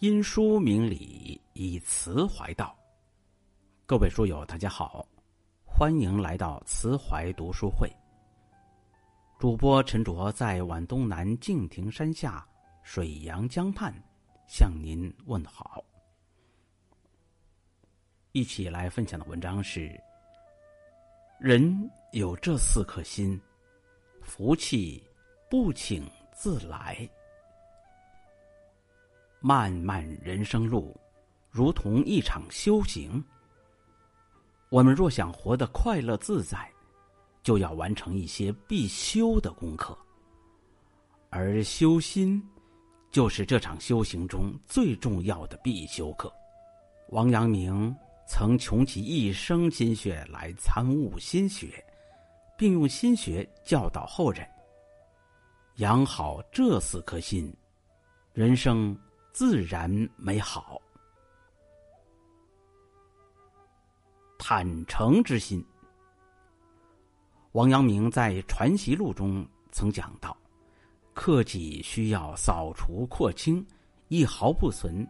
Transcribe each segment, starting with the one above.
因书明理，以词怀道。各位书友，大家好，欢迎来到词怀读书会。主播陈卓在皖东南敬亭山下水阳江畔向您问好。一起来分享的文章是：人有这四颗心，福气不请自来。漫漫人生路，如同一场修行。我们若想活得快乐自在，就要完成一些必修的功课，而修心就是这场修行中最重要的必修课。王阳明曾穷其一生心血来参悟心学，并用心学教导后人。养好这四颗心，人生自然美好。坦诚之心。王阳明在《传习录》中曾讲到，克己需要扫除廓清，一毫不存，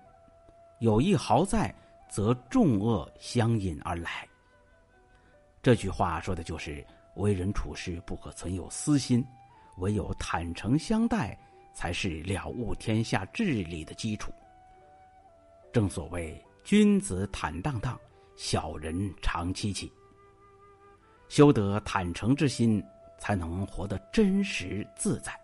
有一毫在，则众恶相引而来。这句话说的就是为人处事不可存有私心，唯有坦诚相待，才是了悟天下治理的基础。正所谓君子坦荡荡，小人长戚戚。修得坦诚之心，才能活得真实自在。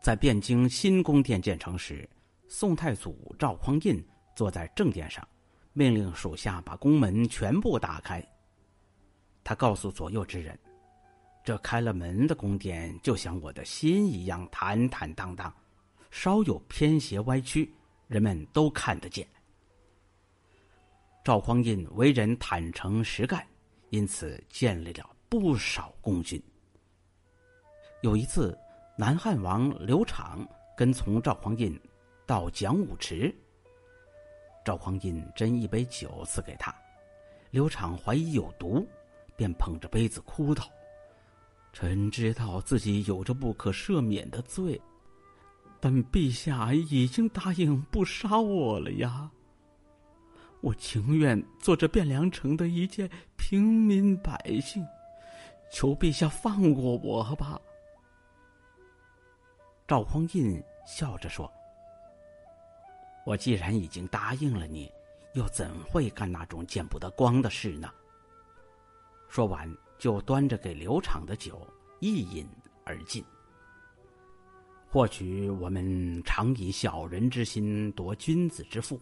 在汴京新宫殿建成时，宋太祖赵匡胤坐在正殿上，命令属下把宫门全部打开。他告诉左右之人，这开了门的宫殿就像我的心一样坦坦荡荡，稍有偏斜歪曲，人们都看得见。赵匡胤为人坦诚实干，因此建立了不少功勋。有一次，南汉王刘昶跟从赵匡胤到讲武池，赵匡胤斟一杯酒赐给他，刘昶怀疑有毒，便捧着杯子哭道：臣知道自己有着不可赦免的罪，但陛下已经答应不杀我了呀，我情愿做着汴梁城的一介平民百姓，求陛下放过我吧。赵匡胤笑着说：我既然已经答应了你，又怎会干那种见不得光的事呢？说完就端着给刘昶的酒一饮而尽。或许我们常以小人之心夺君子之腹，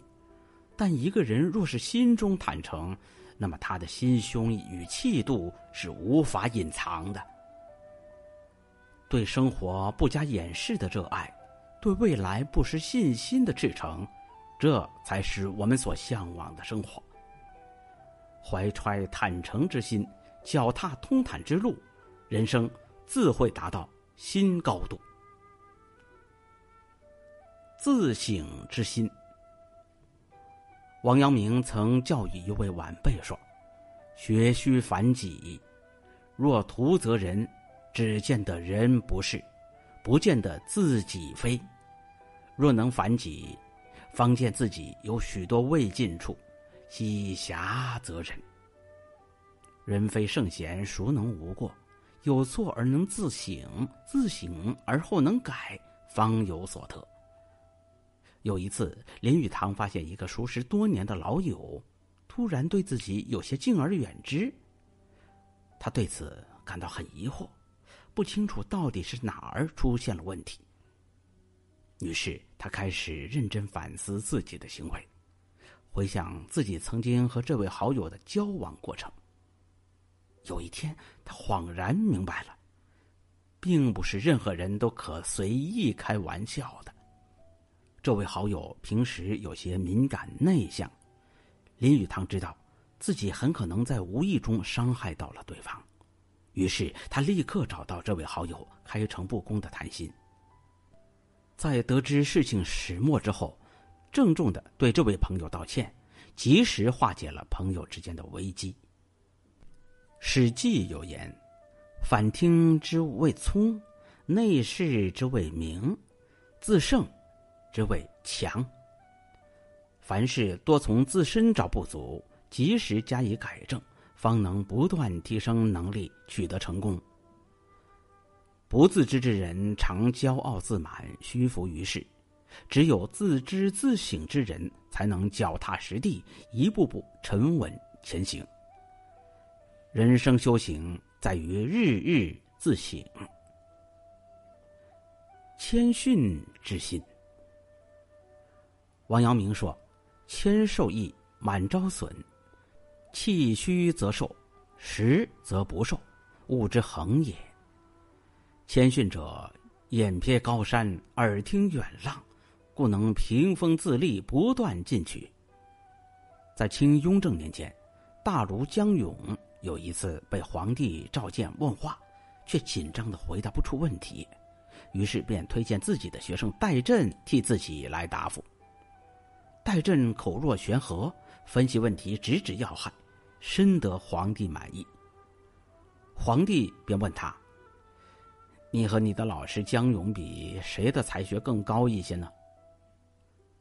但一个人若是心中坦诚，那么他的心胸与气度是无法隐藏的。对生活不加掩饰的热爱，对未来不失信心的赤诚，这才是我们所向往的生活。怀揣坦诚之心，脚踏通坦之路，人生自会达到新高度。自省之心。王阳明曾教育一位晚辈说：学须反己，若徒责人，只见得人不是，不见得自己非。若能反己，方见自己有许多未尽处，惜暇责人。人非圣贤，孰能无过？有错而能自省，自省而后能改，方有所得。有一次，林语堂发现一个熟识多年的老友，突然对自己有些敬而远之。他对此感到很疑惑，不清楚到底是哪儿出现了问题。于是他开始认真反思自己的行为，回想自己曾经和这位好友的交往过程。有一天，他恍然明白了，并不是任何人都可随意开玩笑的。这位好友平时有些敏感内向，林语堂知道自己很可能在无意中伤害到了对方，于是他立刻找到这位好友，开诚布公的谈心。在得知事情始末之后，郑重的对这位朋友道歉，及时化解了朋友之间的危机。《史记》有言：反听之谓聪，内视之谓明，自胜之谓强。凡事多从自身找不足，及时加以改正，方能不断提升能力，取得成功。不自知之人常骄傲自满，虚浮于世，只有自知自省之人，才能脚踏实地，一步步沉稳前行。人生修行在于日日自省，谦逊之心。王阳明说，谦受益，满招损。气虚则受，实则不受，物之恒也。谦逊者，眼瞥高山，耳听远浪，故能屏风自立，不断进取。在清雍正年间，大儒江永有一次被皇帝召见问话，却紧张地回答不出问题，于是便推荐自己的学生戴震替自己来答复。戴震口若悬河，分析问题直指要害，深得皇帝满意。皇帝便问他，你和你的老师江永比，谁的才学更高一些呢？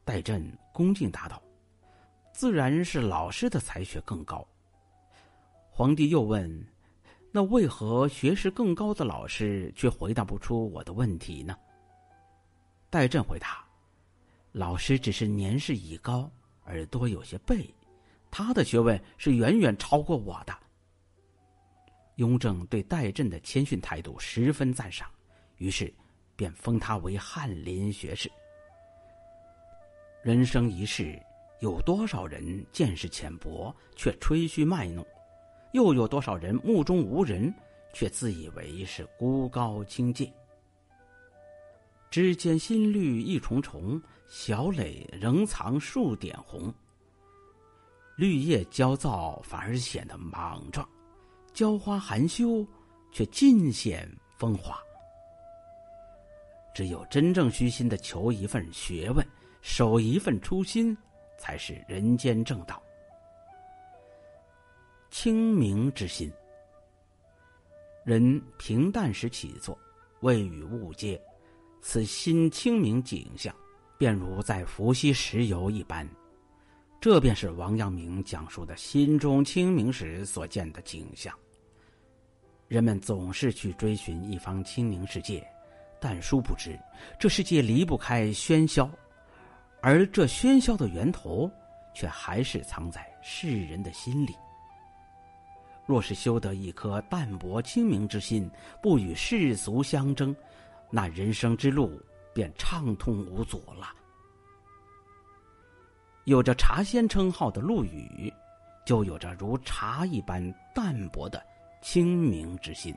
戴震恭敬答道，自然是老师的才学更高。皇帝又问，那为何学识更高的老师却回答不出我的问题呢？戴震回答，老师只是年事已高，耳朵有些背，他的学问是远远超过我的。雍正对戴震的谦逊态度十分赞赏，于是便封他为翰林学士。人生一世，有多少人见识浅薄却吹嘘卖弄，又有多少人目中无人却自以为是孤高清贱。枝间新绿一重重，小垒仍藏数点红。绿叶焦躁，反而显得莽撞；娇花含羞，却尽显风华。只有真正虚心的求一份学问，守一份初心，才是人间正道。清明之心。人平淡时起坐，未与物接，此心清明景象，便如在伏羲石油一般。这便是王阳明讲述的心中清明时所见的景象。人们总是去追寻一方清明世界，但殊不知这世界离不开喧嚣，而这喧嚣的源头却还是藏在世人的心里。若是修得一颗淡泊清明之心，不与世俗相争，那人生之路便畅通无阻了。有着茶仙称号的陆羽，就有着如茶一般淡泊的清明之心。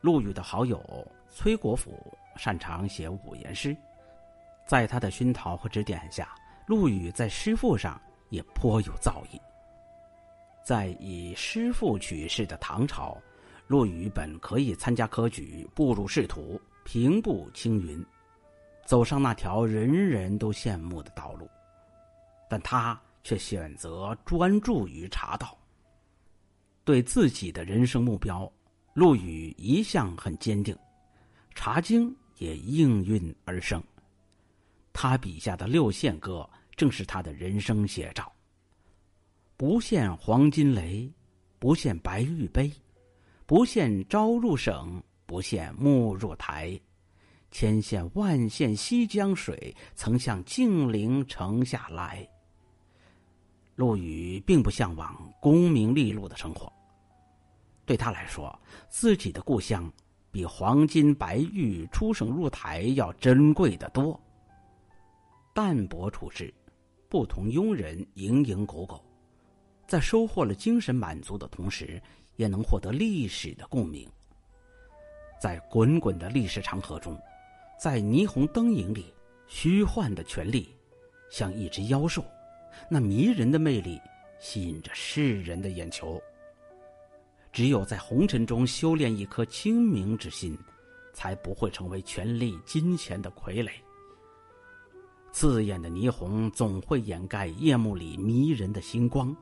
陆羽的好友崔国辅擅长写五言诗，在他的熏陶和指点下，陆羽在诗赋上也颇有造诣。在以诗赋取士的唐朝，陆羽本可以参加科举，步入仕途，平步青云，走上那条人人都羡慕的道路，但他却选择专注于茶道。对自己的人生目标，陆羽一向很坚定，茶经也应运而生。他笔下的六线歌正是他的人生写照，不羡黄金雷，不羡白玉杯，不羡朝入省，不羡暮入台，千羡万羡西江水，曾向静陵城下来。陆羽并不向往功名利禄的生活，对他来说，自己的故乡比黄金白玉出省入台要珍贵得多。淡泊处世，不同庸人蝇营狗苟，在收获了精神满足的同时，也能获得历史的共鸣。在滚滚的历史长河中，在霓虹灯影里，虚幻的权力像一只妖兽，那迷人的魅力吸引着世人的眼球。只有在红尘中修炼一颗清明之心，才不会成为权力金钱的傀儡。刺眼的霓虹总会掩盖夜幕里迷人的星光，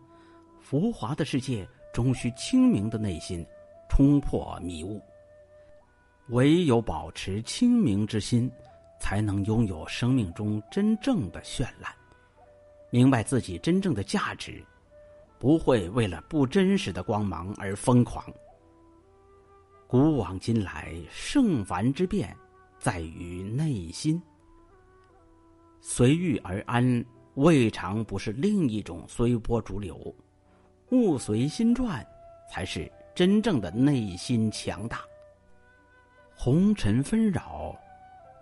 浮华的世界终需清明的内心冲破迷雾。唯有保持清明之心，才能拥有生命中真正的绚烂，明白自己真正的价值，不会为了不真实的光芒而疯狂。古往今来，圣凡之变在于内心。随遇而安，未尝不是另一种随波逐流。物随心转，才是真正的内心强大。红尘纷扰，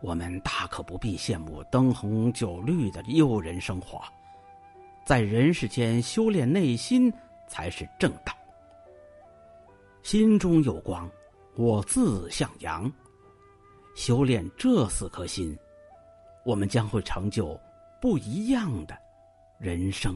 我们大可不必羡慕灯红酒绿的诱人生活，在人世间修炼内心才是正道。心中有光，我自向阳。修炼这4颗心，我们将会成就不一样的人生。